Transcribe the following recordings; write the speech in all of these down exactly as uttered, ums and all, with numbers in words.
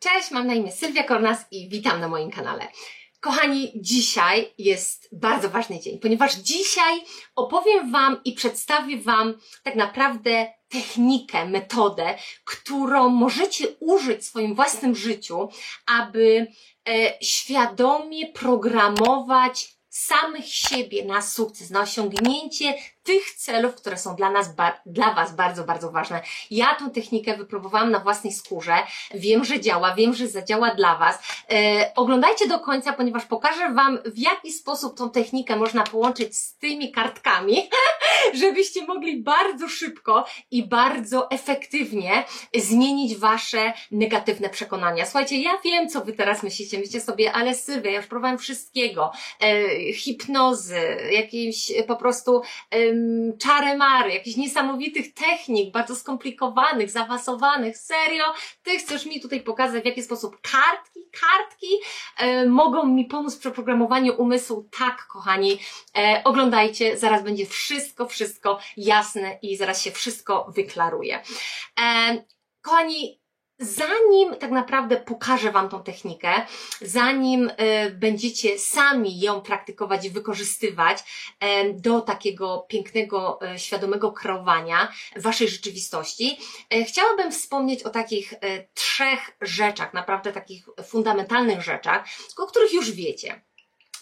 Cześć, mam na imię Sylwia Kornas i witam na moim kanale. Kochani, dzisiaj jest bardzo ważny dzień, ponieważ dzisiaj opowiem Wam i przedstawię Wam tak naprawdę technikę, metodę, którą możecie użyć w swoim własnym życiu, aby e, świadomie programować samych siebie na sukces, na osiągnięcie tych celów, które są dla nas, dla Was bardzo, bardzo ważne. Ja tą technikę wypróbowałam na własnej skórze, wiem, że działa, wiem, że zadziała dla Was. E, oglądajcie do końca, ponieważ pokażę Wam, w jaki sposób tą technikę można połączyć z tymi kartkami, żebyście mogli bardzo szybko i bardzo efektywnie zmienić Wasze negatywne przekonania. Słuchajcie, ja wiem, co Wy teraz myślicie, myślicie sobie, ale Sylwia, ja już próbowałam wszystkiego, e, hipnozy, jakieś po prostu... E, czary-mary, jakichś niesamowitych technik, bardzo skomplikowanych, zaawansowanych, serio, Ty chcesz mi tutaj pokazać, w jaki sposób kartki, kartki e, mogą mi pomóc w przeprogramowaniu umysłu. Tak, kochani, e, oglądajcie, zaraz będzie wszystko, wszystko jasne i zaraz się wszystko wyklaruje. E, kochani, zanim tak naprawdę pokażę Wam tą technikę, zanim y, będziecie sami ją praktykować i wykorzystywać y, do takiego pięknego, y, świadomego kreowania Waszej rzeczywistości, y, chciałabym wspomnieć o takich y, trzech rzeczach, naprawdę takich fundamentalnych rzeczach, o których już wiecie.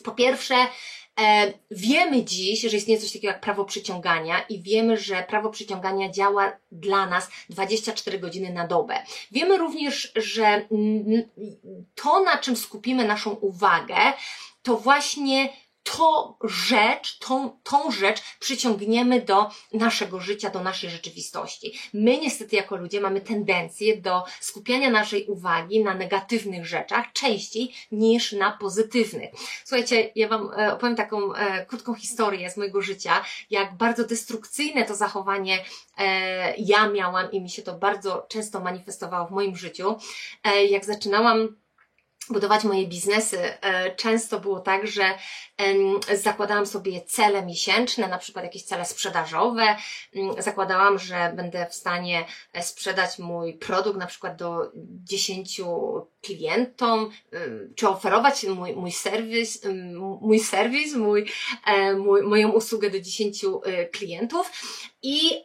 Po pierwsze, e, wiemy dziś, że istnieje coś takiego jak prawo przyciągania i wiemy, że prawo przyciągania działa dla nas dwadzieścia cztery godziny na dobę. Wiemy również, że to, na czym skupimy naszą uwagę, to właśnie to rzecz, tą, tą rzecz przyciągniemy do naszego życia, do naszej rzeczywistości. My niestety jako ludzie mamy tendencję do skupiania naszej uwagi na negatywnych rzeczach częściej niż na pozytywnych. Słuchajcie, ja Wam opowiem taką e, krótką historię z mojego życia, jak bardzo destrukcyjne to zachowanie e, ja miałam i mi się to bardzo często manifestowało w moim życiu. E, jak zaczynałam budować moje biznesy, często było tak, że zakładałam sobie cele miesięczne, na przykład jakieś cele sprzedażowe, zakładałam, że będę w stanie sprzedać mój produkt na przykład do dziesięciu klientom, czy oferować mój, mój serwis, mój serwis, mój, mój, moją usługę do dziesięciu klientów. I,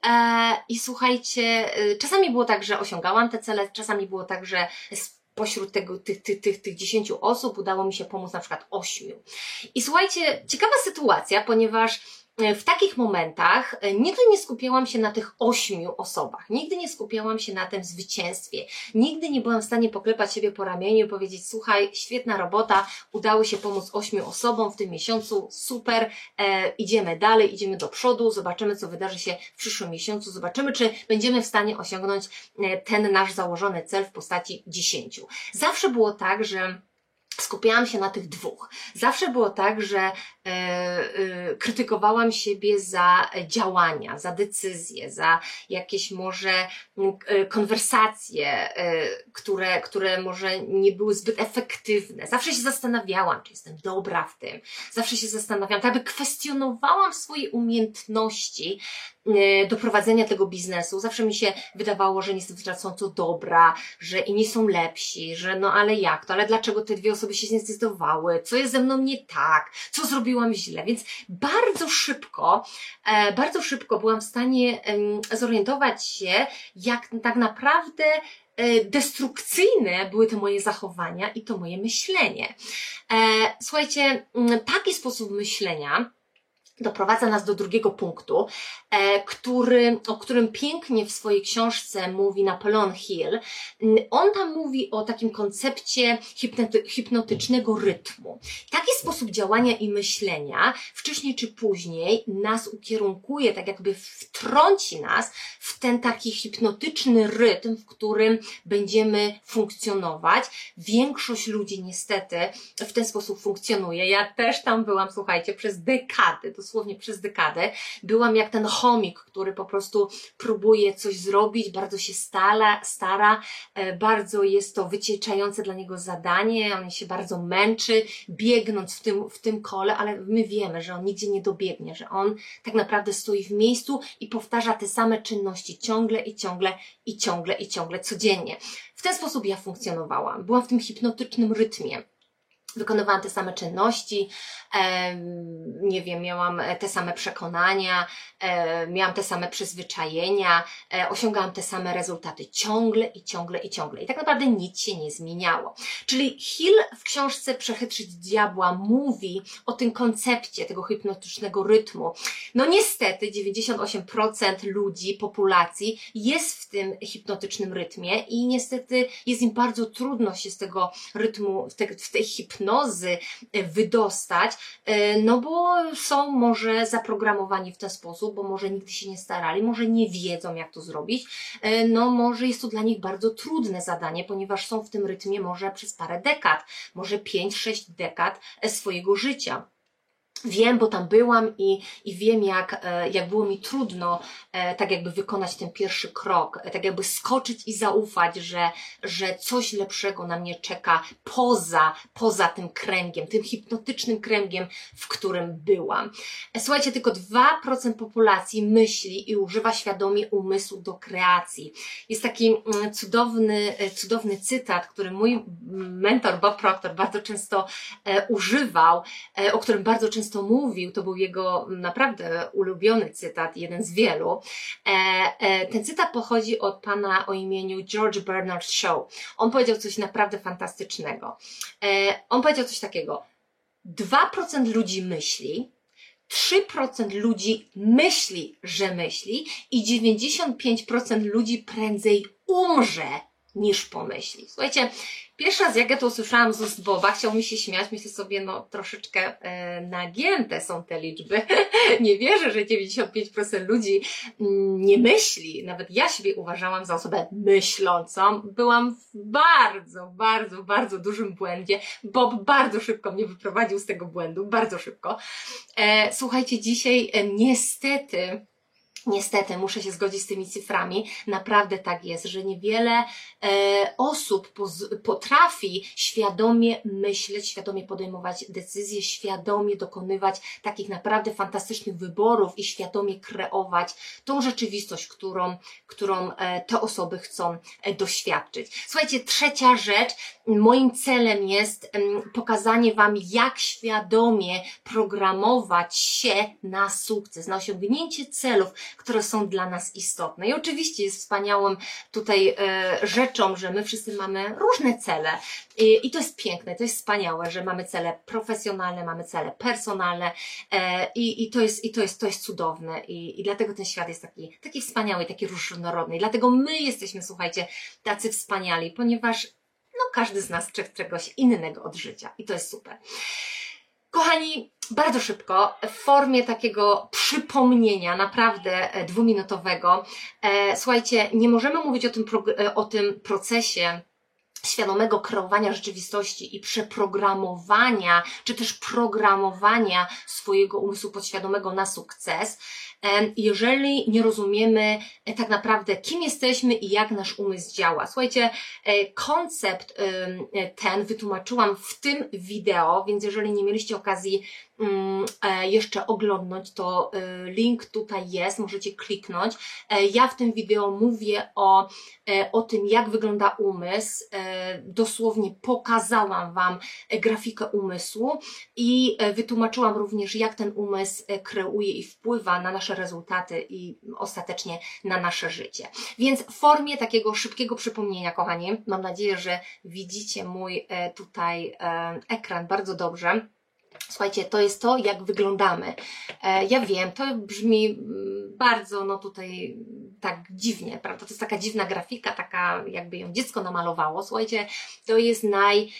i słuchajcie, czasami było tak, że osiągałam te cele, czasami było tak, że pośród tego, tych, tych, tych, tych dziesięciu osób udało mi się pomóc na przykład ośmiu. I słuchajcie, ciekawa sytuacja, ponieważ w takich momentach nigdy nie skupiałam się na tych ośmiu osobach, nigdy nie skupiałam się na tym zwycięstwie, nigdy nie byłam w stanie poklepać siebie po ramieniu i powiedzieć: słuchaj, świetna robota, udało się pomóc ośmiu osobom w tym miesiącu, super, e, idziemy dalej, idziemy do przodu, zobaczymy, co wydarzy się w przyszłym miesiącu, zobaczymy, czy będziemy w stanie osiągnąć ten nasz założony cel w postaci dziesięciu. Zawsze było tak, że skupiałam się na tych dwóch. Zawsze było tak, że e, e, krytykowałam siebie za działania, za decyzje, za jakieś może e, konwersacje, e, które, które może nie były zbyt efektywne. Zawsze się zastanawiałam, czy jestem dobra w tym. Zawsze się zastanawiałam, tak by kwestionowałam swoje umiejętności e, do prowadzenia tego biznesu. Zawsze mi się wydawało, że nie jestem wystarczająco dobra, że inni są lepsi, że no ale jak to, ale dlaczego te dwie osoby się nie zdecydowały, co jest ze mną nie tak, co zrobiłam źle, więc bardzo szybko, bardzo szybko byłam w stanie zorientować się, jak tak naprawdę destrukcyjne były te moje zachowania i to moje myślenie. Słuchajcie, taki sposób myślenia doprowadza nas do drugiego punktu, który, o którym pięknie w swojej książce mówi Napoleon Hill. On tam mówi o takim koncepcie hipnoty, hipnotycznego rytmu. Taki sposób działania i myślenia wcześniej czy później nas ukierunkuje, tak jakby wtrąci nas w ten taki hipnotyczny rytm, w którym będziemy funkcjonować. Większość ludzi niestety w ten sposób funkcjonuje. Ja też tam byłam, słuchajcie, przez dekady, to dosłownie przez dekadę. Byłam jak ten chomik, który po prostu próbuje coś zrobić, bardzo się stala, stara, bardzo jest to wycieczające dla niego zadanie, on się bardzo męczy, biegnąc w tym, w tym kole, ale my wiemy, że on nigdzie nie dobiegnie, że on tak naprawdę stoi w miejscu i powtarza te same czynności ciągle i ciągle i ciągle i ciągle, codziennie. W ten sposób ja funkcjonowałam, byłam w tym hipnotycznym rytmie. Wykonywałam te same czynności, e, nie wiem, miałam te same przekonania, e, miałam te same przyzwyczajenia, e, osiągałam te same rezultaty ciągle i ciągle i ciągle. I tak naprawdę nic się nie zmieniało. Czyli Hill w książce Przechytrzyć diabła mówi o tym koncepcie tego hipnotycznego rytmu. No niestety dziewięćdziesiąt osiem procent ludzi, populacji jest w tym hipnotycznym rytmie i niestety jest im bardzo trudno się z tego rytmu, w, te, w tej hipnotyce hipnozy wydostać, no bo są może zaprogramowani w ten sposób, bo może nigdy się nie starali, może nie wiedzą, jak to zrobić, no może jest to dla nich bardzo trudne zadanie, ponieważ są w tym rytmie może przez parę dekad, może pięć sześć dekad swojego życia. Wiem, bo tam byłam i, i wiem, jak, jak było mi trudno tak jakby wykonać ten pierwszy krok, tak jakby skoczyć i zaufać, że, że coś lepszego na mnie czeka poza, poza tym kręgiem, tym hipnotycznym kręgiem, w którym byłam. Słuchajcie, tylko dwa procent populacji myśli i używa świadomie umysłu do kreacji. Jest taki cudowny, cudowny cytat, który mój mentor Bob Proctor bardzo często używał, o którym bardzo często to mówił, to był jego naprawdę ulubiony cytat, jeden z wielu. E, e, ten cytat pochodzi od pana o imieniu George Bernard Shaw. On powiedział coś naprawdę fantastycznego. E, on powiedział coś takiego: dwa procent ludzi myśli, trzy procent ludzi myśli, że myśli i dziewięćdziesiąt pięć procent ludzi prędzej umrze niż pomyśli. Słuchajcie, pierwszy raz jak ja to usłyszałam z ust Boba, chciał mi się śmiać, myślę sobie, no troszeczkę e, nagięte są te liczby. Nie wierzę, że dziewięćdziesiąt pięć procent ludzi mm, nie myśli. Nawet ja siebie uważałam za osobę myślącą. Byłam w bardzo, bardzo, bardzo dużym błędzie. Bob bardzo szybko mnie wyprowadził z tego błędu, bardzo szybko. E, słuchajcie, dzisiaj e, niestety... Niestety, muszę się zgodzić z tymi cyframi, naprawdę tak jest, że niewiele e, osób potrafi świadomie myśleć, świadomie podejmować decyzje, świadomie dokonywać takich naprawdę fantastycznych wyborów i świadomie kreować tą rzeczywistość, którą, którą e, te osoby chcą e, doświadczyć. Słuchajcie, trzecia rzecz, moim celem jest m, pokazanie Wam, jak świadomie programować się na sukces, na osiągnięcie celów, które są dla nas istotne. I oczywiście jest wspaniałą tutaj e, rzeczą, że my wszyscy mamy różne cele I, i to jest piękne, to jest wspaniałe, że mamy cele profesjonalne, mamy cele personalne e, i, i, to jest, i to jest to jest cudowne i, i dlatego ten świat jest taki, taki wspaniały, taki różnorodny i dlatego my jesteśmy, słuchajcie, tacy wspaniali, ponieważ no, każdy z nas chce czegoś innego od życia i to jest super. Kochani, bardzo szybko, w formie takiego przypomnienia, naprawdę dwuminutowego, e, słuchajcie, nie możemy mówić o tym, o tym procesie świadomego kreowania rzeczywistości i przeprogramowania, czy też programowania swojego umysłu podświadomego na sukces, jeżeli nie rozumiemy tak naprawdę, kim jesteśmy i jak nasz umysł działa. Słuchajcie, koncept ten wytłumaczyłam w tym wideo, więc jeżeli nie mieliście okazji jeszcze oglądnąć, to link tutaj jest, możecie kliknąć. Ja w tym wideo mówię o, o tym, jak wygląda umysł, dosłownie pokazałam Wam grafikę umysłu i wytłumaczyłam również, jak ten umysł kreuje i wpływa na nasze rezultaty i ostatecznie na nasze życie. Więc w formie takiego szybkiego przypomnienia, kochani, mam nadzieję, że widzicie mój tutaj ekran bardzo dobrze. Słuchajcie, to jest to, jak wyglądamy. Ja wiem, to brzmi bardzo, no tutaj tak dziwnie, prawda? To jest taka dziwna grafika, taka jakby ją dziecko namalowało. Słuchajcie, to jest naj,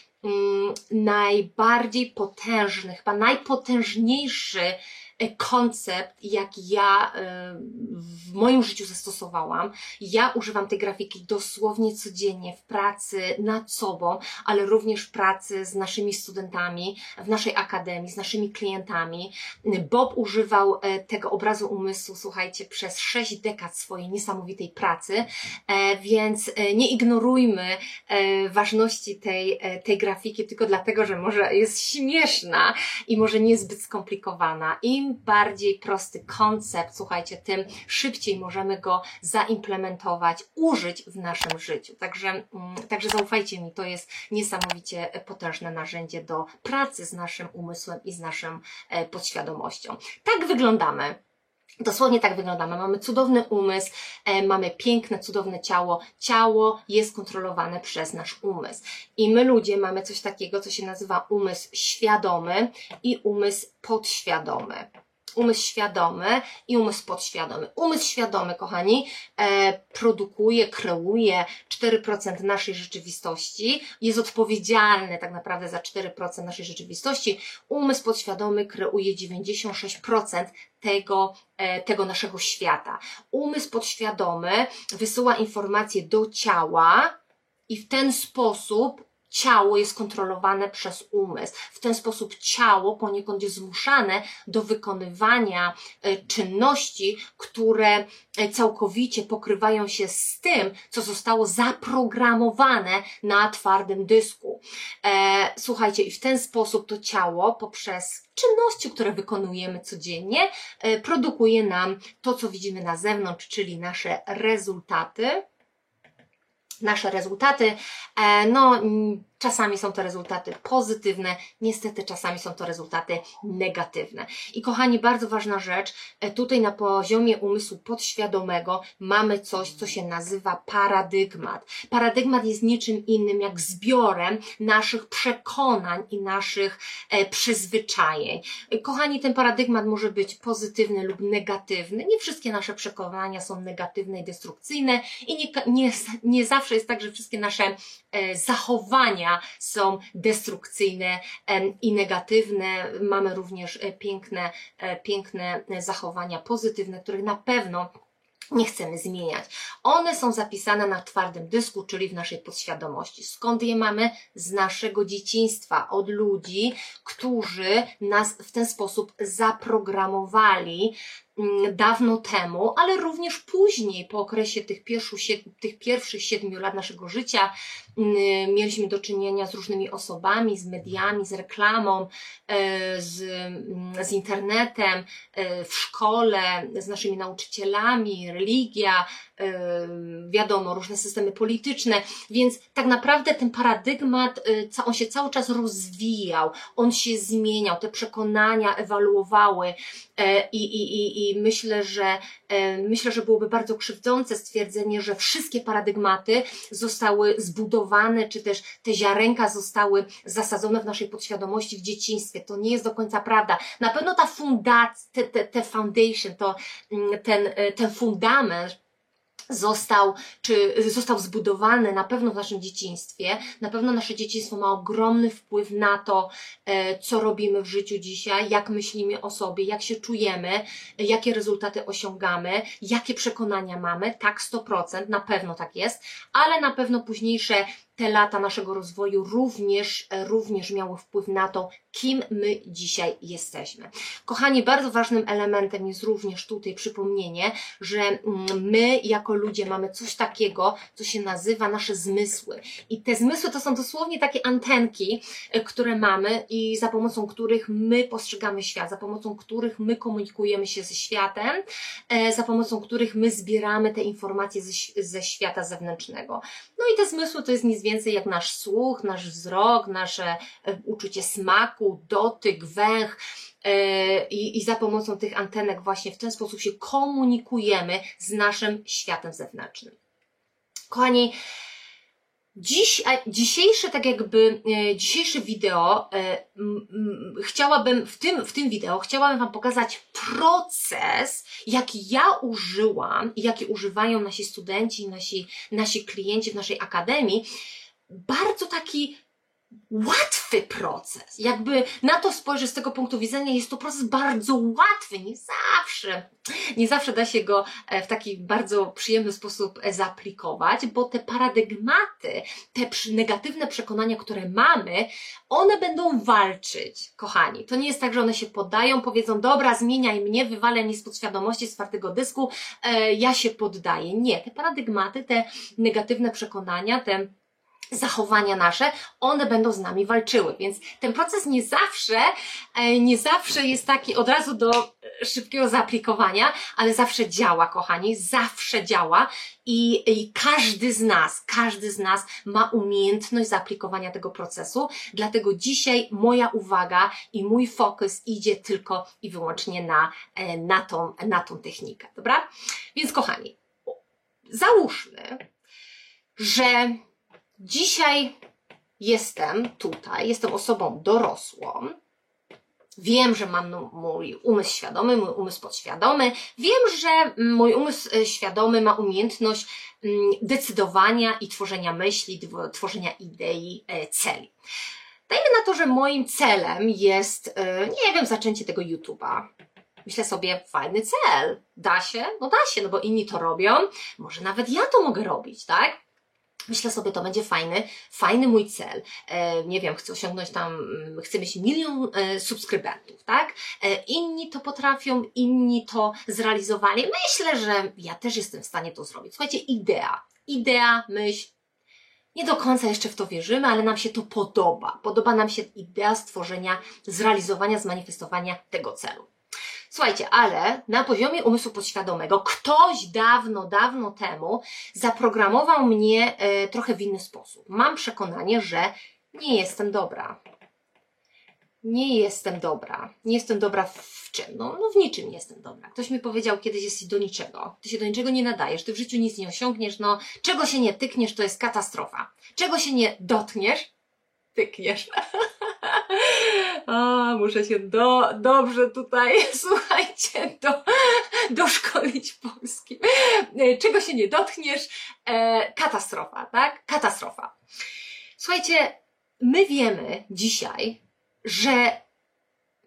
najbardziej potężny, chyba najpotężniejszy koncept, jak ja w moim życiu zastosowałam. Ja używam tej grafiki dosłownie codziennie w pracy nad sobą, ale również w pracy z naszymi studentami, w naszej akademii, z naszymi klientami. Bob używał tego obrazu umysłu, słuchajcie, przez sześć dekad swojej niesamowitej pracy, więc nie ignorujmy ważności tej, tej grafiki tylko dlatego, że może jest śmieszna i może niezbyt skomplikowana. Im bardziej prosty koncept, słuchajcie, tym szybciej możemy go zaimplementować, użyć w naszym życiu. Także, także zaufajcie mi, to jest niesamowicie potężne narzędzie do pracy z naszym umysłem i z naszą podświadomością. Tak wyglądamy. Dosłownie tak wyglądamy. Mamy cudowny umysł, e, mamy piękne, cudowne ciało. Ciało jest kontrolowane przez nasz umysł. I my ludzie mamy coś takiego, co się nazywa umysł świadomy i umysł podświadomy. Umysł świadomy i umysł podświadomy. Umysł świadomy, kochani, e, produkuje, kreuje cztery procent naszej rzeczywistości, jest odpowiedzialny tak naprawdę za cztery procent naszej rzeczywistości. Umysł podświadomy kreuje dziewięćdziesiąt sześć procent tego, e, tego naszego świata. Umysł podświadomy wysyła informacje do ciała i w ten sposób ciało jest kontrolowane przez umysł. W ten sposób ciało poniekąd jest zmuszane do wykonywania czynności, które całkowicie pokrywają się z tym, co zostało zaprogramowane na twardym dysku. Słuchajcie, i w ten sposób to ciało poprzez czynności, które wykonujemy codziennie, produkuje nam to, co widzimy na zewnątrz, czyli nasze rezultaty. Nasze rezultaty, no czasami są to rezultaty pozytywne, niestety czasami są to rezultaty negatywne. I kochani, bardzo ważna rzecz, tutaj na poziomie umysłu podświadomego mamy coś, co się nazywa paradygmat. Paradygmat jest niczym innym jak zbiorem naszych przekonań i naszych przyzwyczajeń. Kochani, ten paradygmat może być pozytywny lub negatywny. Nie wszystkie nasze przekonania są negatywne i destrukcyjne i nie, nie, nie zawsze jest tak, że wszystkie nasze zachowania są destrukcyjne i negatywne. Mamy również piękne, piękne zachowania pozytywne, których na pewno nie chcemy zmieniać. One są zapisane na twardym dysku, czyli w naszej podświadomości. Skąd je mamy? Z naszego dzieciństwa, od ludzi, którzy nas w ten sposób zaprogramowali dawno temu, ale również później, po okresie tych, pierwszy, tych pierwszych siedmiu lat naszego życia, mieliśmy do czynienia z różnymi osobami, z mediami, z reklamą, z, z internetem, w szkole, z naszymi nauczycielami, religia, wiadomo, różne systemy polityczne, więc tak naprawdę ten paradygmat, on się cały czas rozwijał, on się zmieniał, te przekonania ewoluowały i, i, i, i myślę, że, myślę, że byłoby bardzo krzywdzące stwierdzenie, że wszystkie paradygmaty zostały zbudowane, czy też te ziarenka zostały zasadzone w naszej podświadomości w dzieciństwie. To nie jest do końca prawda. Na pewno ta fundacja, te, te, te foundation, to, ten, ten fundament Został, czy został zbudowany na pewno w naszym dzieciństwie. Na pewno nasze dzieciństwo ma ogromny wpływ na to, co robimy w życiu dzisiaj, jak myślimy o sobie, jak się czujemy, jakie rezultaty osiągamy, jakie przekonania mamy. Tak, sto procent, na pewno tak jest, ale na pewno późniejsze te lata naszego rozwoju również, również miały wpływ na to, kim my dzisiaj jesteśmy. Kochani, bardzo ważnym elementem jest również tutaj przypomnienie, że my jako ludzie mamy coś takiego, co się nazywa nasze zmysły. I te zmysły to są dosłownie takie antenki, które mamy i za pomocą których my postrzegamy świat, za pomocą których my komunikujemy się ze światem, za pomocą których my zbieramy te informacje ze, ze świata zewnętrznego. No i te zmysły to jest nic więcej jak nasz słuch, nasz wzrok, nasze uczucie smaku, dotyk, węch i, i za pomocą tych antenek właśnie w ten sposób się komunikujemy z naszym światem zewnętrznym. Kochani, dziś, dzisiejsze tak jakby dzisiejsze wideo chciałabym w tym, w tym wideo chciałabym Wam pokazać proces, jaki ja użyłam i jaki używają nasi studenci, nasi, nasi klienci w naszej akademii. Bardzo taki łatwy proces. Jakby na to spojrzeć z tego punktu widzenia, jest to proces bardzo łatwy. Nie zawsze, nie zawsze da się go w taki bardzo przyjemny sposób zaaplikować, bo te paradygmaty, te negatywne przekonania, które mamy, one będą walczyć, kochani. To nie jest tak, że one się poddają, powiedzą: dobra, zmieniaj mnie, wywalę mnie z podświadomości, z twardego dysku, ja się poddaję. Nie, te paradygmaty, te negatywne przekonania, te zachowania nasze, one będą z nami walczyły, więc ten proces nie zawsze, nie zawsze jest taki od razu do szybkiego zaaplikowania, ale zawsze działa, kochani, zawsze działa i, i każdy z nas, każdy z nas ma umiejętność zaaplikowania tego procesu, dlatego dzisiaj moja uwaga i mój fokus idzie tylko i wyłącznie na, na, tą, na tą technikę, dobra? Więc kochani, załóżmy, że dzisiaj jestem tutaj, jestem osobą dorosłą, wiem, że mam mój umysł świadomy, mój umysł podświadomy, wiem, że mój umysł świadomy ma umiejętność decydowania i tworzenia myśli, tworzenia idei, celi. Dajmy na to, że moim celem jest, nie wiem, zaczęcie tego YouTube'a. Myślę sobie, fajny cel, da się? No da się, no bo inni to robią, może nawet ja to mogę robić, tak? Myślę sobie, to będzie fajny, fajny mój cel. E, nie wiem, chcę osiągnąć tam, chcę mieć milion e, subskrybentów, tak? E, inni to potrafią, inni to zrealizowali. Myślę, że ja też jestem w stanie to zrobić. Słuchajcie, idea, idea, myśl. Nie do końca jeszcze w to wierzymy, ale nam się to podoba. Podoba nam się idea stworzenia, zrealizowania, zmanifestowania tego celu. Słuchajcie, ale na poziomie umysłu podświadomego ktoś dawno, dawno temu zaprogramował mnie y, trochę w inny sposób. Mam przekonanie, że nie jestem dobra. Nie jestem dobra. Nie jestem dobra w czym? No, no w niczym nie jestem dobra. Ktoś mi powiedział kiedyś: jesteś do niczego. Ty się do niczego nie nadajesz, ty w życiu nic nie osiągniesz, no czego się nie tykniesz, to jest katastrofa. Czego się nie dotkniesz, tykniesz. A, muszę się do, dobrze tutaj, słuchajcie, do, doszkolić polskim. Czego się nie dotkniesz, e, katastrofa, tak? Katastrofa. Słuchajcie, my wiemy dzisiaj, że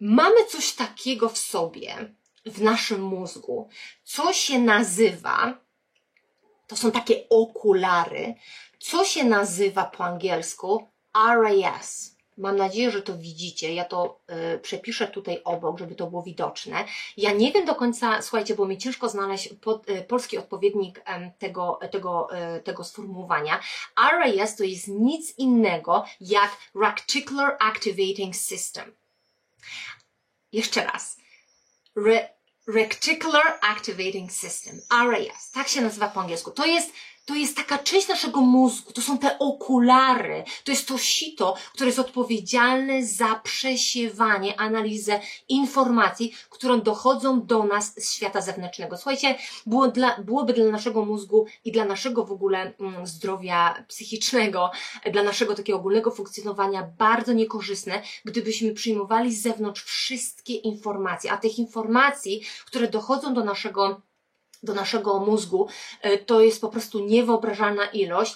mamy coś takiego w sobie, w naszym mózgu, co się nazywa, to są takie okulary, co się nazywa po angielsku R A S. Mam nadzieję, że to widzicie, ja to y, przepiszę tutaj obok, żeby to było widoczne. Ja nie wiem do końca, słuchajcie, bo mi ciężko znaleźć pod, y, polski odpowiednik y, tego, tego, y, tego sformułowania. R A S to jest nic innego jak Reticular Activating System. Jeszcze raz. Re, Reticular Activating System, R A S, tak się nazywa po angielsku. To jest... To jest taka część naszego mózgu, to są te okulary, to jest to sito, które jest odpowiedzialne za przesiewanie, analizę informacji, które dochodzą do nas z świata zewnętrznego. Słuchajcie, było dla, byłoby dla naszego mózgu i dla naszego w ogóle mm, zdrowia psychicznego, dla naszego takiego ogólnego funkcjonowania bardzo niekorzystne, gdybyśmy przyjmowali z zewnątrz wszystkie informacje, a tych informacji, które dochodzą do naszego do naszego mózgu, to jest po prostu niewyobrażalna ilość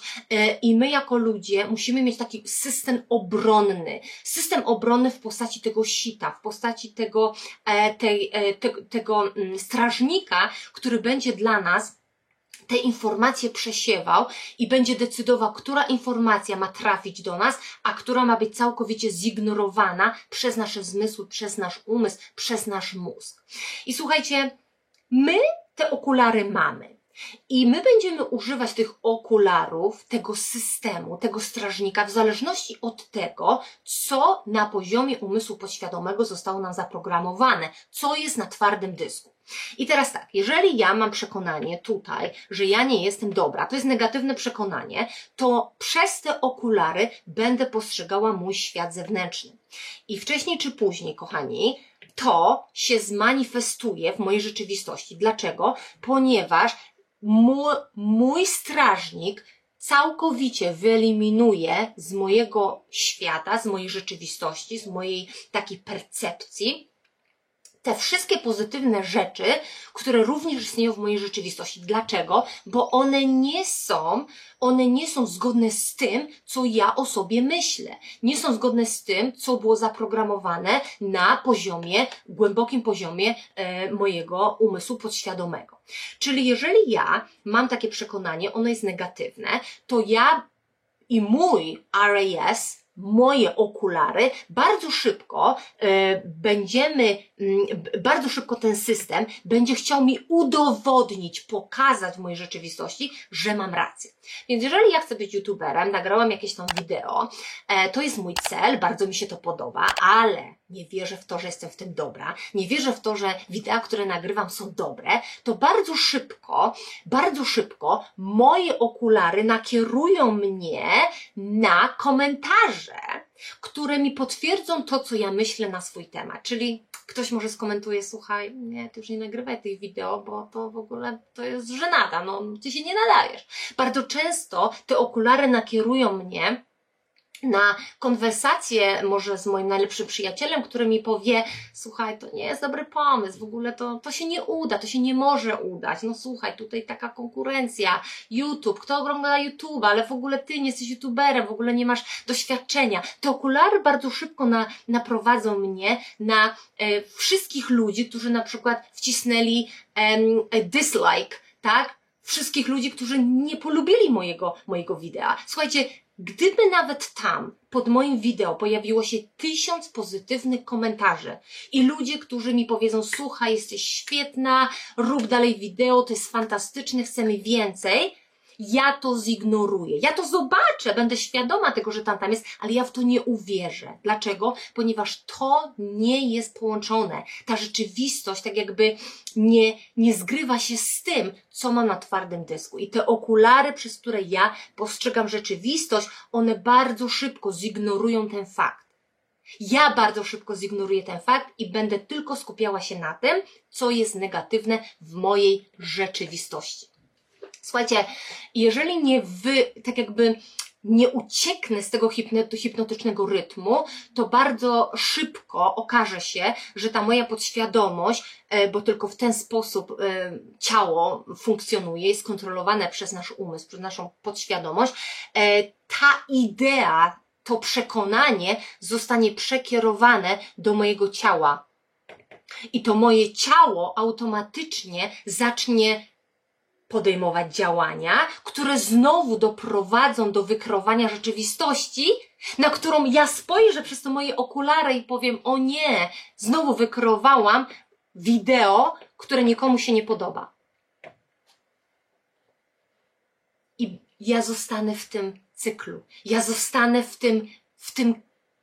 i my jako ludzie musimy mieć taki system obronny, system obronny w postaci tego sita, w postaci tego, tej, te, tego strażnika, który będzie dla nas te informacje przesiewał i będzie decydował, która informacja ma trafić do nas, a która ma być całkowicie zignorowana przez nasze zmysły, przez nasz umysł, przez nasz mózg. I słuchajcie, my te okulary mamy i my będziemy używać tych okularów, tego systemu, tego strażnika w zależności od tego, co na poziomie umysłu podświadomego zostało nam zaprogramowane, co jest na twardym dysku. I teraz tak, jeżeli ja mam przekonanie tutaj, że ja nie jestem dobra, to jest negatywne przekonanie, to przez te okulary będę postrzegała mój świat zewnętrzny. I wcześniej czy później, kochani, to się zmanifestuje w mojej rzeczywistości. Dlaczego? Ponieważ mój, mój strażnik całkowicie wyeliminuje z mojego świata, z mojej rzeczywistości, z mojej takiej percepcji te wszystkie pozytywne rzeczy, które również istnieją w mojej rzeczywistości. Dlaczego? Bo one nie są, one nie są zgodne z tym, co ja o sobie myślę. Nie są zgodne z tym, co było zaprogramowane na poziomie, głębokim poziomie e, mojego umysłu podświadomego. Czyli jeżeli ja mam takie przekonanie, ono jest negatywne, to ja i mój R A S, moje okulary, bardzo szybko y, będziemy, y, bardzo szybko ten system będzie chciał mi udowodnić, pokazać w mojej rzeczywistości, że mam rację. Więc jeżeli ja chcę być youtuberem, nagrałam jakieś tam wideo, e, to jest mój cel, bardzo mi się to podoba, ale nie wierzę w to, że jestem w tym dobra, nie wierzę w to, że wideo, które nagrywam, są dobre, to bardzo szybko, bardzo szybko moje okulary nakierują mnie na komentarze, które mi potwierdzą to, co ja myślę na swój temat. Czyli ktoś może skomentuje: słuchaj, nie, ty już nie nagrywaj tych wideo, bo to w ogóle to jest żenada, no ty się nie nadajesz. Bardzo często te okulary nakierują mnie na konwersację może z moim najlepszym przyjacielem, który mi powie: słuchaj, to nie jest dobry pomysł, w ogóle to, to się nie uda, to się nie może udać, no słuchaj, tutaj taka konkurencja, YouTube, kto ogląda YouTube'a, ale w ogóle ty nie jesteś youtuberem, w ogóle nie masz doświadczenia. Te okulary bardzo szybko na, naprowadzą mnie na e, wszystkich ludzi, którzy na przykład wcisnęli e, dislike, tak? Wszystkich ludzi, którzy nie polubili mojego, mojego wideo. Słuchajcie, gdyby nawet tam, pod moim wideo, pojawiło się tysiąc pozytywnych komentarzy i ludzie, którzy mi powiedzą: słuchaj, jesteś świetna, rób dalej wideo, to jest fantastyczne, chcemy więcej, ja to zignoruję. Ja to zobaczę, będę świadoma tego, że tam, tam jest, ale ja w to nie uwierzę. Dlaczego? Ponieważ to nie jest połączone. Ta rzeczywistość tak jakby nie, nie zgrywa się z tym, co mam na twardym dysku. I te okulary, przez które ja postrzegam rzeczywistość, one bardzo szybko zignorują ten fakt. Ja bardzo szybko zignoruję ten fakt i będę tylko skupiała się na tym, co jest negatywne w mojej rzeczywistości. Słuchajcie, jeżeli nie wy, tak jakby nie ucieknę z tego hipnotycznego rytmu, to bardzo szybko okaże się, że ta moja podświadomość, bo tylko w ten sposób ciało funkcjonuje, jest kontrolowane przez nasz umysł, przez naszą podświadomość, ta idea, to przekonanie zostanie przekierowane do mojego ciała. I to moje ciało automatycznie zacznie podejmować działania, które znowu doprowadzą do wykreowania rzeczywistości, na którą ja spojrzę przez te moje okulary i powiem: o nie, znowu wykreowałam wideo, które nikomu się nie podoba. I ja zostanę w tym cyklu, ja zostanę w tym, w tym,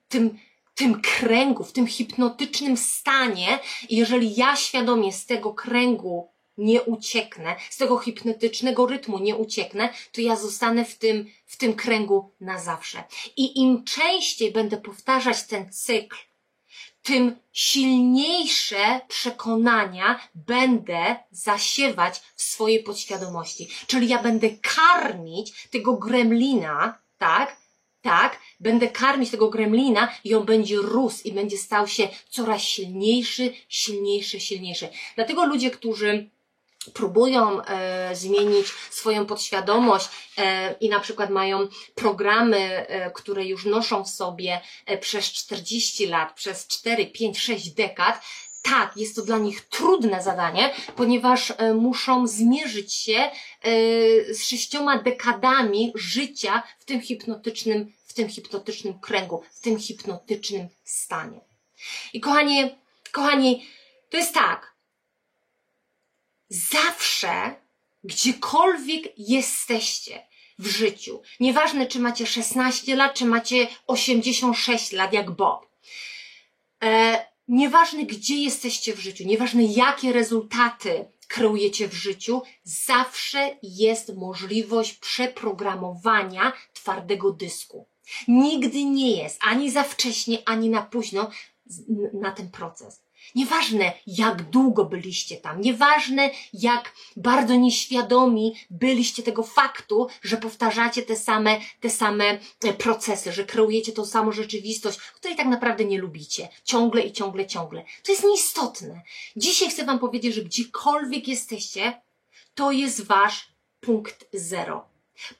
tym, tym kręgu, w tym hipnotycznym stanie, i jeżeli ja świadomie z tego kręgu nie ucieknę, z tego hipnotycznego rytmu nie ucieknę, to ja zostanę w tym, w tym kręgu na zawsze. I im częściej będę powtarzać ten cykl, tym silniejsze przekonania będę zasiewać w swojej podświadomości. Czyli ja będę karmić tego gremlina, tak? Tak, będę karmić tego gremlina i on będzie rósł i będzie stał się coraz silniejszy, silniejszy, silniejszy. Dlatego ludzie, którzy próbują e, zmienić swoją podświadomość e, i na przykład mają programy, e, które już noszą w sobie e, przez czterdzieści lat, przez cztery, pięć, sześć dekad, tak, jest to dla nich trudne zadanie, ponieważ e, muszą zmierzyć się e, z sześcioma dekadami życia w tym hipnotycznym, w tym hipnotycznym kręgu, w tym hipnotycznym stanie. I kochani, kochani, to jest tak, zawsze, gdziekolwiek jesteście w życiu, nieważne czy macie szesnaście lat, czy macie osiemdziesiąt sześć lat jak Bob, e, nieważne gdzie jesteście w życiu, nieważne jakie rezultaty kreujecie w życiu, zawsze jest możliwość przeprogramowania twardego dysku. Nigdy nie jest ani za wcześnie, ani na późno na ten proces. Nieważne, jak długo byliście tam, nieważne, jak bardzo nieświadomi byliście tego faktu, że powtarzacie te same, te same procesy, że kreujecie tą samą rzeczywistość, której tak naprawdę nie lubicie. Ciągle i ciągle, ciągle. To jest nieistotne. Dzisiaj chcę Wam powiedzieć, że gdziekolwiek jesteście, to jest Wasz punkt zero.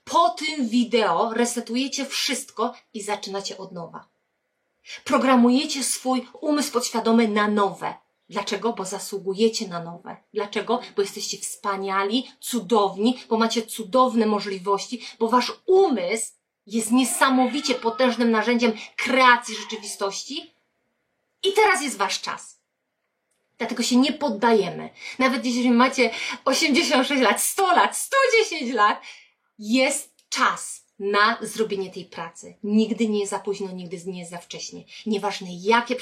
Po tym wideo resetujecie wszystko i zaczynacie od nowa. Programujecie swój umysł podświadomy na nowe. Dlaczego? Bo zasługujecie na nowe. Dlaczego? Bo jesteście wspaniali, cudowni, bo macie cudowne możliwości, bo wasz umysł jest niesamowicie potężnym narzędziem kreacji rzeczywistości i teraz jest wasz czas. Dlatego się nie poddajemy. Nawet jeżeli macie osiemdziesiąt sześć lat, sto lat, sto dziesięć lat, jest czas na zrobienie tej pracy. Nigdy nie jest za późno, nigdy nie jest za wcześnie. Nieważne, jakie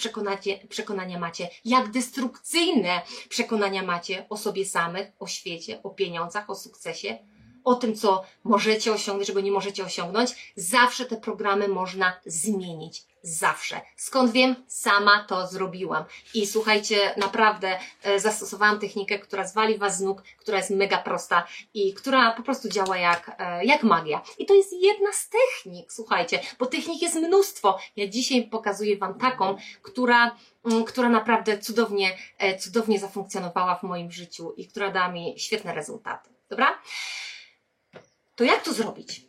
przekonania macie, jak destrukcyjne przekonania macie o sobie samych, o świecie, o pieniądzach, o sukcesie, o tym, co możecie osiągnąć, czego nie możecie osiągnąć, zawsze te programy można zmienić. Zawsze. Skąd wiem? Sama to zrobiłam. I słuchajcie, naprawdę zastosowałam technikę, która zwali Was z nóg, która jest mega prosta i która po prostu działa jak, jak magia. I to jest jedna z technik, słuchajcie, bo technik jest mnóstwo. Ja dzisiaj pokazuję Wam taką, która, która naprawdę cudownie, cudownie zafunkcjonowała w moim życiu i która dała mi świetne rezultaty. Dobra? To jak to zrobić?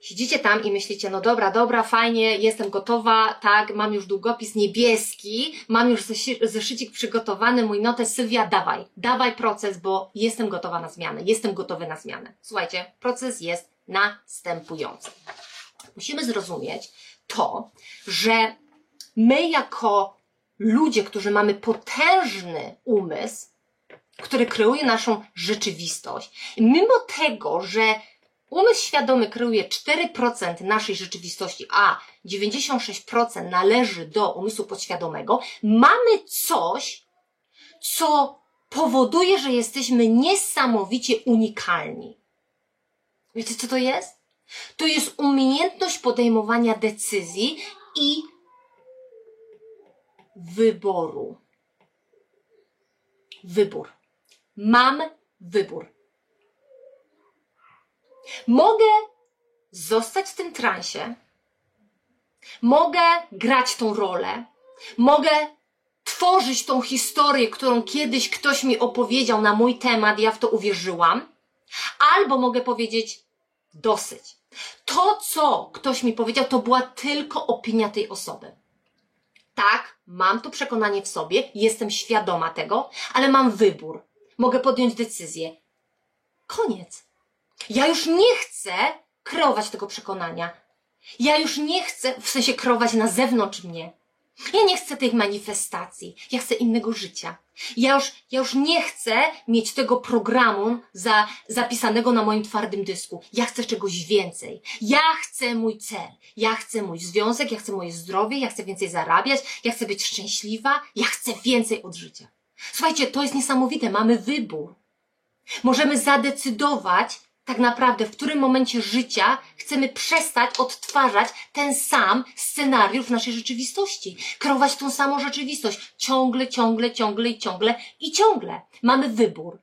Siedzicie tam i myślicie, no dobra, dobra, fajnie, jestem gotowa, tak, mam już długopis niebieski, mam już zeszycik przygotowany, mój notes, Sylwia, dawaj, dawaj proces, bo jestem gotowa na zmianę, jestem gotowy na zmianę. Słuchajcie, proces jest następujący. Musimy zrozumieć to, że my jako ludzie, którzy mamy potężny umysł, który kreuje naszą rzeczywistość, mimo tego, że umysł świadomy kreuje cztery procent naszej rzeczywistości, a dziewięćdziesiąt sześć procent należy do umysłu podświadomego, mamy coś, co powoduje, że jesteśmy niesamowicie unikalni. Wiecie, co to jest? To jest umiejętność podejmowania decyzji i wyboru. Wybór. Mam wybór. Mogę zostać w tym transie, mogę grać tą rolę, mogę tworzyć tą historię, którą kiedyś ktoś mi opowiedział na mój temat, ja w to uwierzyłam, albo mogę powiedzieć dosyć. To, co ktoś mi powiedział, to była tylko opinia tej osoby. Tak, mam to przekonanie w sobie, jestem świadoma tego, ale mam wybór, mogę podjąć decyzję. Koniec. Ja już nie chcę kreować tego przekonania. Ja już nie chcę, w sensie kreować na zewnątrz mnie. Ja nie chcę tych manifestacji. Ja chcę innego życia. Ja już, ja już nie chcę mieć tego programu za, zapisanego na moim twardym dysku. Ja chcę czegoś więcej. Ja chcę mój cel. Ja chcę mój związek. Ja chcę moje zdrowie. Ja chcę więcej zarabiać. Ja chcę być szczęśliwa. Ja chcę więcej od życia. Słuchajcie, to jest niesamowite. Mamy wybór. Możemy zadecydować, tak naprawdę, w którym momencie życia chcemy przestać odtwarzać ten sam scenariusz w naszej rzeczywistości. Kreować tą samą rzeczywistość. Ciągle, ciągle, ciągle i ciągle i ciągle. Mamy wybór.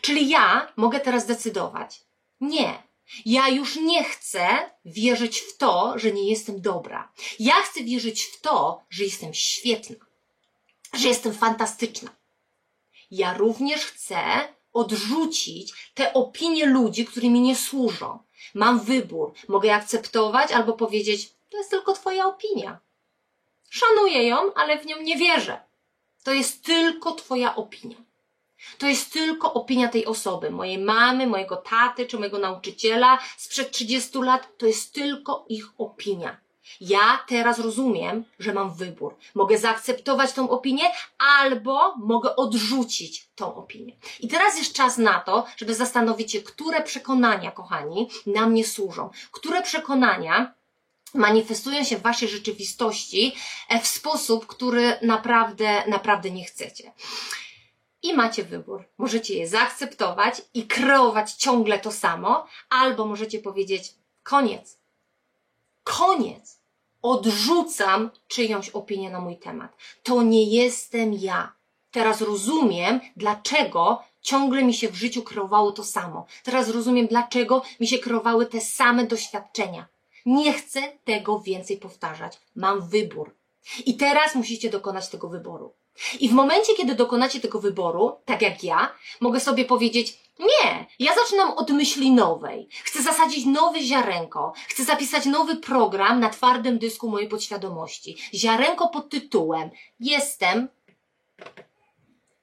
Czyli ja mogę teraz decydować. Nie. Ja już nie chcę wierzyć w to, że nie jestem dobra. Ja chcę wierzyć w to, że jestem świetna. Że jestem fantastyczna. Ja również chcę odrzucić te opinie ludzi, którymi nie służą. Mam wybór. Mogę akceptować albo powiedzieć, to jest tylko Twoja opinia. Szanuję ją, ale w nią nie wierzę. To jest tylko Twoja opinia. To jest tylko opinia tej osoby, mojej mamy, mojego taty, czy mojego nauczyciela sprzed trzydziestu lat. To jest tylko ich opinia. Ja teraz rozumiem, że mam wybór. Mogę zaakceptować tą opinię, albo mogę odrzucić tą opinię. I teraz jest czas na to, żeby zastanowić się, które przekonania, kochani, nam nie służą. Które przekonania manifestują się w waszej rzeczywistości w sposób, który naprawdę, naprawdę nie chcecie. I macie wybór. Możecie je zaakceptować i kreować ciągle to samo, albo możecie powiedzieć koniec. Koniec. Odrzucam czyjąś opinię na mój temat. To nie jestem ja. Teraz rozumiem, dlaczego ciągle mi się w życiu kreowało to samo. Teraz rozumiem, dlaczego mi się kreowały te same doświadczenia. Nie chcę tego więcej powtarzać. Mam wybór. I teraz musicie dokonać tego wyboru. I w momencie, kiedy dokonacie tego wyboru, tak jak ja, mogę sobie powiedzieć: nie, ja zaczynam od myśli nowej. Chcę zasadzić nowe ziarenko. Chcę zapisać nowy program na twardym dysku mojej podświadomości. Ziarenko pod tytułem: jestem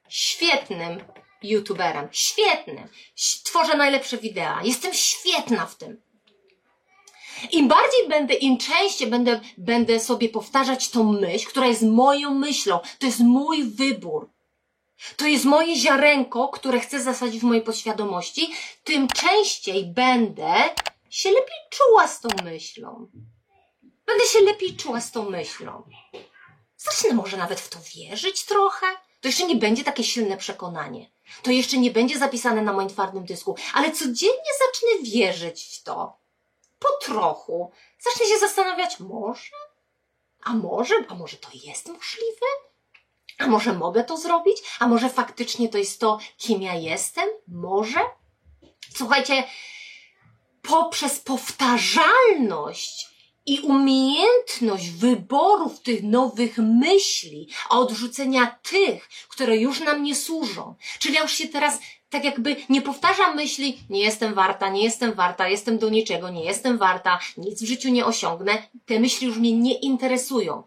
świetnym youtuberem. Świetnym. Tworzę najlepsze wideo. Jestem świetna w tym. Im bardziej będę, im częściej będę, będę sobie powtarzać tą myśl, która jest moją myślą, to jest mój wybór, to jest moje ziarenko, które chcę zasadzić w mojej podświadomości, tym częściej będę się lepiej czuła z tą myślą. Będę się lepiej czuła z tą myślą. Zacznę może nawet w to wierzyć trochę. To jeszcze nie będzie takie silne przekonanie. To jeszcze nie będzie zapisane na moim twardym dysku, ale codziennie zacznę wierzyć w to. Po trochu. Zacznę się zastanawiać, może? A może? A może to jest możliwe? A może mogę to zrobić? A może faktycznie to jest to, kim ja jestem? Może? Słuchajcie, poprzez powtarzalność i umiejętność wyborów tych nowych myśli, a odrzucenia tych, które już nam nie służą. Czyli ja już się teraz tak jakby nie powtarzam myśli: nie jestem warta, nie jestem warta, jestem do niczego, nie jestem warta, nic w życiu nie osiągnę. Te myśli już mnie nie interesują.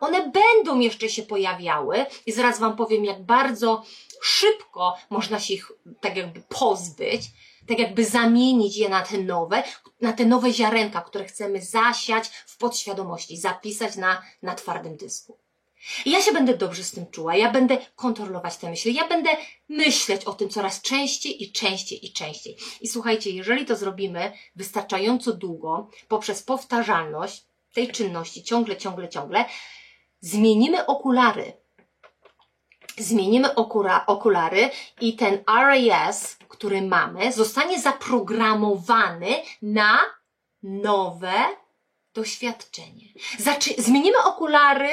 One będą jeszcze się pojawiały i zaraz Wam powiem, jak bardzo szybko można się ich tak jakby pozbyć, tak jakby zamienić je na te nowe, na te nowe ziarenka, które chcemy zasiać w podświadomości, zapisać na, na twardym dysku. I ja się będę dobrze z tym czuła, ja będę kontrolować te myśli, ja będę myśleć o tym coraz częściej i częściej i częściej. I słuchajcie, jeżeli to zrobimy wystarczająco długo, poprzez powtarzalność tej czynności, ciągle, ciągle, ciągle, zmienimy okulary. Zmienimy okura, okulary i ten R A S, który mamy, zostanie zaprogramowany na nowe doświadczenie. Zaczy zmienimy okulary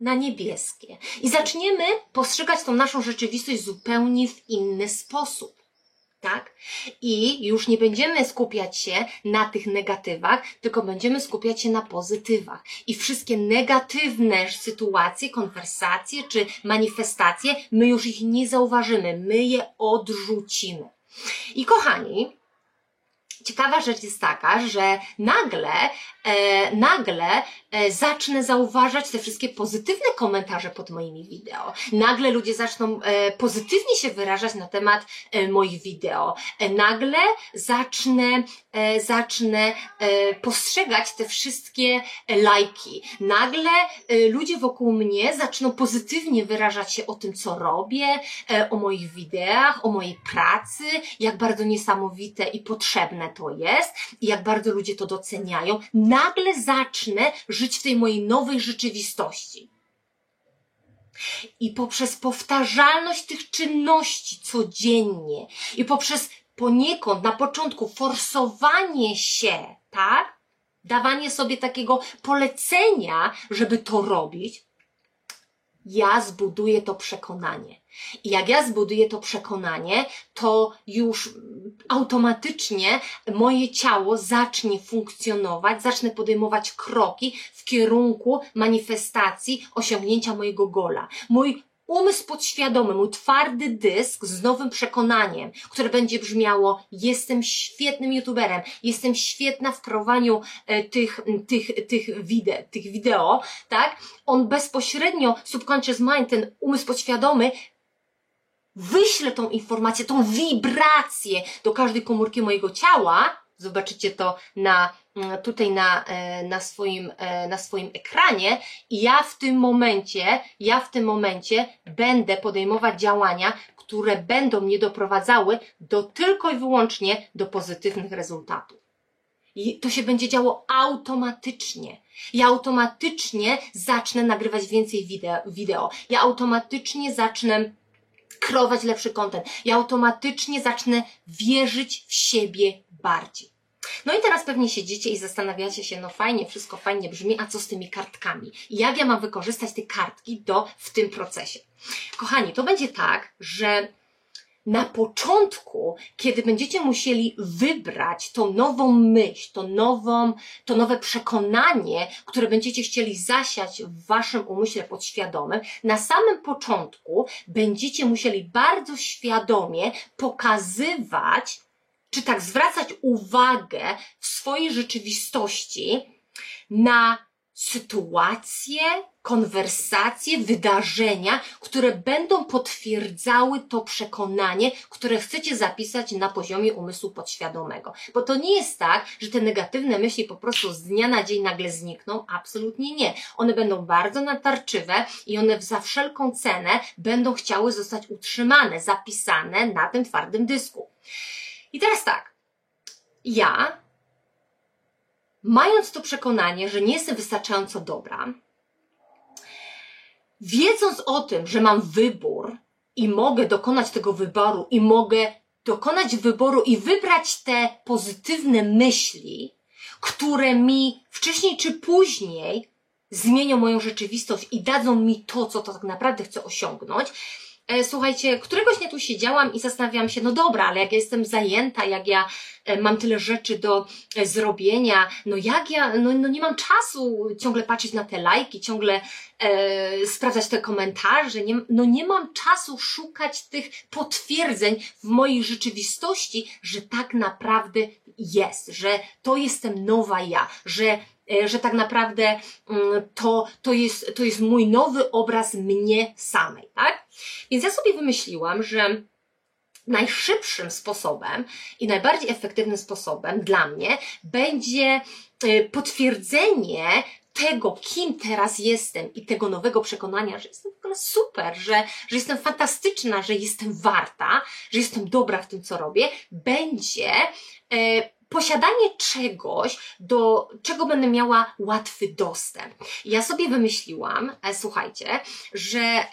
na niebieskie i zaczniemy postrzegać tą naszą rzeczywistość zupełnie w inny sposób, tak? I już nie będziemy skupiać się na tych negatywach, tylko będziemy skupiać się na pozytywach i wszystkie negatywne sytuacje, konwersacje czy manifestacje, my już ich nie zauważymy, my je odrzucimy. I kochani, ciekawa rzecz jest taka, że nagle, e, nagle e, zacznę zauważać te wszystkie pozytywne komentarze pod moimi wideo. Nagle ludzie zaczną e, pozytywnie się wyrażać na temat e, moich wideo. E, nagle zacznę, e, zacznę e, postrzegać te wszystkie lajki. Nagle e, ludzie wokół mnie zaczną pozytywnie wyrażać się o tym, co robię, e, o moich wideach, o mojej pracy, jak bardzo niesamowite i potrzebne to jest i jak bardzo ludzie to doceniają. Nagle zacznę żyć w tej mojej nowej rzeczywistości. I poprzez powtarzalność tych czynności codziennie i poprzez poniekąd na początku forsowanie się, tak? Dawanie sobie takiego polecenia, żeby to robić, ja zbuduję to przekonanie. I jak ja zbuduję to przekonanie, to już automatycznie moje ciało zacznie funkcjonować, zacznę podejmować kroki w kierunku manifestacji osiągnięcia mojego gola. Mój umysł podświadomy, mój twardy dysk z nowym przekonaniem, które będzie brzmiało: jestem świetnym youtuberem, jestem świetna w kreowaniu tych, tych, tych, wide, tych wideo, tak? On bezpośrednio, subconscious mind, ten umysł podświadomy, wyślę tą informację, tą wibrację do każdej komórki mojego ciała. Zobaczycie to na, tutaj na, na, swoim, na swoim ekranie i ja w tym momencie, ja w tym momencie będę podejmować działania, które będą mnie doprowadzały do tylko i wyłącznie do pozytywnych rezultatów. I to się będzie działo automatycznie. Ja automatycznie zacznę nagrywać więcej wideo, wideo. Ja automatycznie zacznę kreować lepszy content. Ja automatycznie zacznę wierzyć w siebie bardziej. No i teraz pewnie siedzicie i zastanawiacie się, no fajnie, wszystko fajnie brzmi, a co z tymi kartkami? Jak ja mam wykorzystać te kartki do, w tym procesie? Kochani, to będzie tak, że na początku, kiedy będziecie musieli wybrać tą nową myśl, to, nową, to nowe przekonanie, które będziecie chcieli zasiać w waszym umyśle podświadomym, na samym początku będziecie musieli bardzo świadomie pokazywać, czy tak zwracać uwagę w swojej rzeczywistości na sytuacje, konwersacje, wydarzenia, które będą potwierdzały to przekonanie, które chcecie zapisać na poziomie umysłu podświadomego. Bo to nie jest tak, że te negatywne myśli po prostu z dnia na dzień nagle znikną. Absolutnie nie. One będą bardzo natarczywe i one za wszelką cenę będą chciały zostać utrzymane, zapisane na tym twardym dysku. I teraz tak, ja, mając to przekonanie, że nie jestem wystarczająco dobra, wiedząc o tym, że mam wybór i mogę dokonać tego wyboru i mogę dokonać wyboru i wybrać te pozytywne myśli, które mi wcześniej czy później zmienią moją rzeczywistość i dadzą mi to, co to tak naprawdę chcę osiągnąć. Słuchajcie, któregoś dnia tu siedziałam i zastanawiałam się, no dobra, ale jak ja jestem zajęta, jak ja mam tyle rzeczy do zrobienia, no jak ja, no, no nie mam czasu ciągle patrzeć na te lajki, ciągle e, sprawdzać te komentarze, nie, no nie mam czasu szukać tych potwierdzeń w mojej rzeczywistości, że tak naprawdę jest, że to jestem nowa ja, że że tak naprawdę to, to, jest, to jest mój nowy obraz mnie samej, tak? Więc ja sobie wymyśliłam, że najszybszym sposobem i najbardziej efektywnym sposobem dla mnie będzie potwierdzenie tego, kim teraz jestem i tego nowego przekonania, że jestem w ogóle super, że, że jestem fantastyczna, że jestem warta, że jestem dobra w tym, co robię, będzie e, posiadanie czegoś, do czego będę miała łatwy dostęp. Ja sobie wymyśliłam, e, słuchajcie, że, e,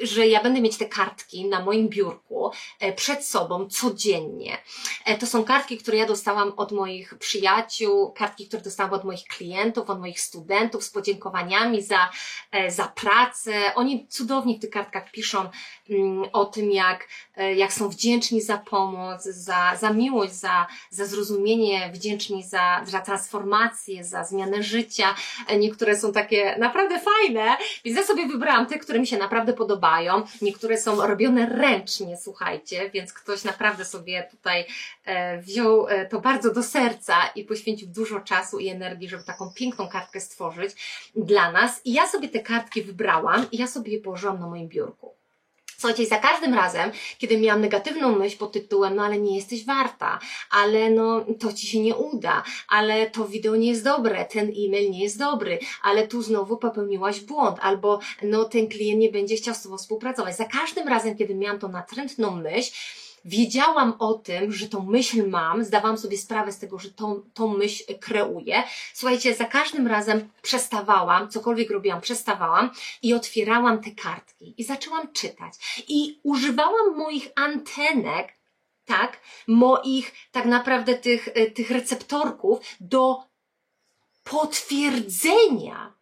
że ja będę mieć te kartki na moim biurku e, przed sobą codziennie. E, to są kartki, które ja dostałam od moich przyjaciół, kartki, które dostałam od moich klientów, od moich studentów z podziękowaniami za, e, za pracę. Oni cudownie w tych kartkach piszą mm, o tym, jak, e, jak są wdzięczni za pomoc, za, za miłość, za za zrozumienie, wdzięczni za, za transformację, za zmianę życia. Niektóre są takie naprawdę fajne, więc ja sobie wybrałam te, które mi się naprawdę podobają. Niektóre są robione ręcznie, słuchajcie, więc ktoś naprawdę sobie tutaj e, wziął to bardzo do serca i poświęcił dużo czasu i energii, żeby taką piękną kartkę stworzyć dla nas. I ja sobie te kartki wybrałam i ja sobie je położyłam na moim biurku. Słuchajcie, za każdym razem, kiedy miałam negatywną myśl pod tytułem, no ale nie jesteś warta, ale no to ci się nie uda, ale to wideo nie jest dobre, ten e-mail nie jest dobry, ale tu znowu popełniłaś błąd, albo no ten klient nie będzie chciał z tobą współpracować. Za każdym razem, kiedy miałam tą natrętną myśl, wiedziałam o tym, że tą myśl mam, zdawałam sobie sprawę z tego, że tą, tą myśl kreuję. Słuchajcie, za każdym razem przestawałam, cokolwiek robiłam, przestawałam i otwierałam te kartki i zaczęłam czytać. I używałam moich antenek, tak, moich tak naprawdę tych, tych receptorków do potwierdzenia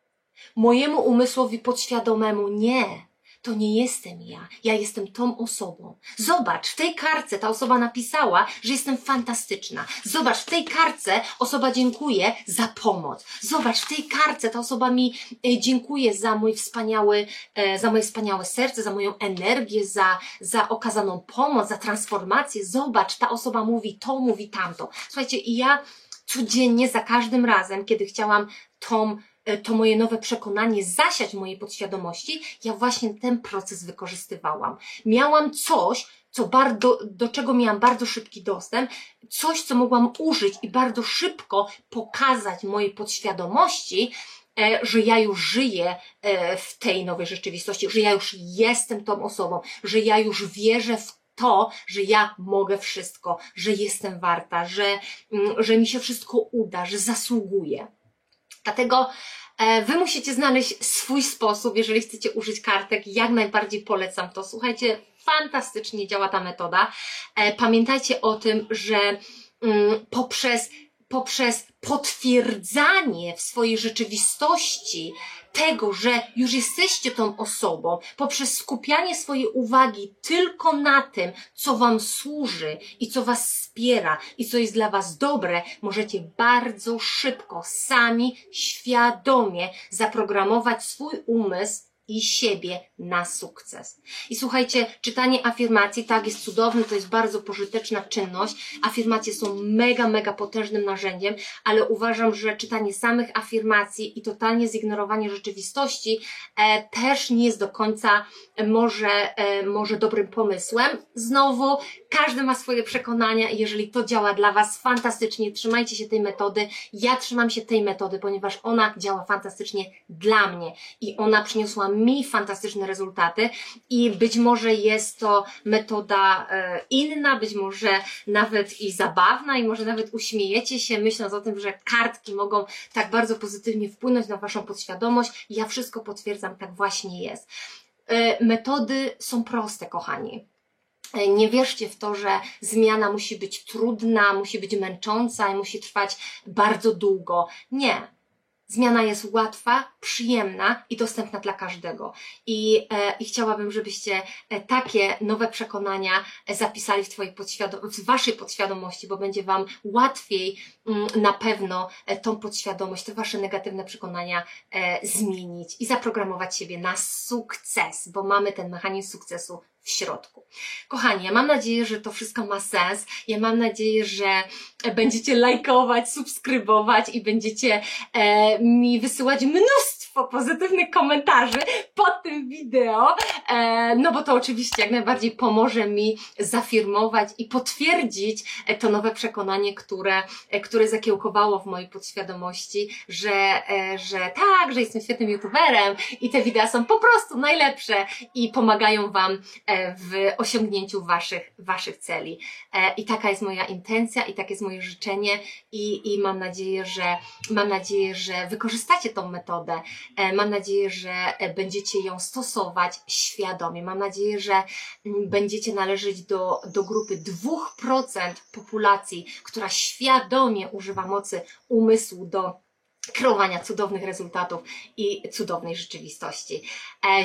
mojemu umysłowi podświadomemu nie. To nie jestem ja, ja jestem tą osobą. Zobacz, w tej kartce ta osoba napisała, że jestem fantastyczna. Zobacz, w tej kartce osoba dziękuje za pomoc. Zobacz, w tej kartce ta osoba mi dziękuje za, mój wspaniały, za moje wspaniałe serce, za moją energię, za, za okazaną pomoc, za transformację. Zobacz, ta osoba mówi to, mówi tamto. Słuchajcie, i ja codziennie, za każdym razem, kiedy chciałam tą to moje nowe przekonanie zasiać w mojej podświadomości, ja właśnie ten proces wykorzystywałam. Miałam coś, co bardzo, do czego miałam bardzo szybki dostęp, coś, co mogłam użyć i bardzo szybko pokazać mojej podświadomości, że ja już żyję w tej nowej rzeczywistości, że ja już jestem tą osobą, że ja już wierzę w to, że ja mogę wszystko, że jestem warta, że, że mi się wszystko uda, że zasługuję. Dlatego Wy musicie znaleźć swój sposób, jeżeli chcecie użyć kartek, jak najbardziej polecam to. Słuchajcie, fantastycznie działa ta metoda. Pamiętajcie o tym, że poprzez, poprzez potwierdzanie w swojej rzeczywistości tego, że już jesteście tą osobą, poprzez skupianie swojej uwagi tylko na tym, co wam służy i co was wspiera i co jest dla was dobre, możecie bardzo szybko, sami, świadomie zaprogramować swój umysł i siebie na sukces. I słuchajcie, czytanie afirmacji, tak, jest cudowne, to jest bardzo pożyteczna czynność. Afirmacje są mega, mega potężnym narzędziem, ale uważam, że czytanie samych afirmacji i totalnie zignorowanie rzeczywistości e, też nie jest do końca może, e, może dobrym pomysłem. Znowu, każdy ma swoje przekonania i jeżeli to działa dla was, fantastycznie, trzymajcie się tej metody. Ja trzymam się tej metody, ponieważ ona działa fantastycznie dla mnie i ona przyniosła mi fantastyczne rezultaty i być może jest to metoda inna, być może nawet i zabawna i może nawet uśmiejecie się, myśląc o tym, że kartki mogą tak bardzo pozytywnie wpłynąć na waszą podświadomość. Ja wszystko potwierdzam, tak właśnie jest. Metody są proste, kochani. Nie wierzcie w to, że zmiana musi być trudna, musi być męcząca i musi trwać bardzo długo. Nie. Zmiana jest łatwa, przyjemna i dostępna dla każdego. I, e, i chciałabym, żebyście takie nowe przekonania zapisali w, twojej podświadom- w waszej podświadomości, bo będzie wam łatwiej m, na pewno tą podświadomość, te wasze negatywne przekonania e, zmienić i zaprogramować siebie na sukces, bo mamy ten mechanizm sukcesu w środku. Kochani, ja mam nadzieję, że to wszystko ma sens. Ja mam nadzieję, że będziecie lajkować, subskrybować i będziecie e, mi wysyłać mnóstwo pozytywnych komentarzy pod tym wideo, e, no bo to oczywiście jak najbardziej pomoże mi zafirmować i potwierdzić to nowe przekonanie, które, które zakiełkowało w mojej podświadomości, że, e, że tak, że jestem świetnym youtuberem i te wideo są po prostu najlepsze i pomagają wam w osiągnięciu waszych, waszych celi. I taka jest moja intencja i takie jest moje życzenie i, i mam nadzieję, że mam nadzieję, że wykorzystacie tą metodę. Mam nadzieję, że będziecie ją stosować świadomie. Mam nadzieję, że będziecie należeć do, do grupy dwóch procent populacji, która świadomie używa mocy umysłu do kreowania cudownych rezultatów i cudownej rzeczywistości.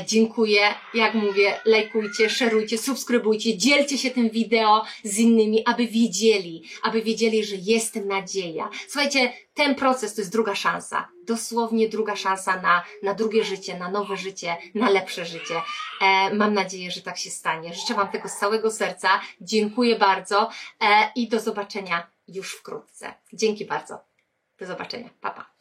E, dziękuję, jak mówię, lajkujcie, szerujcie, subskrybujcie, dzielcie się tym wideo z innymi, aby wiedzieli, aby wiedzieli, że jest nadzieja. Słuchajcie, ten proces to jest druga szansa, dosłownie druga szansa na, na drugie życie, na nowe życie, na lepsze życie. E, mam nadzieję, że tak się stanie. Życzę wam tego z całego serca, dziękuję bardzo e, i do zobaczenia już wkrótce. Dzięki bardzo, do zobaczenia, pa pa.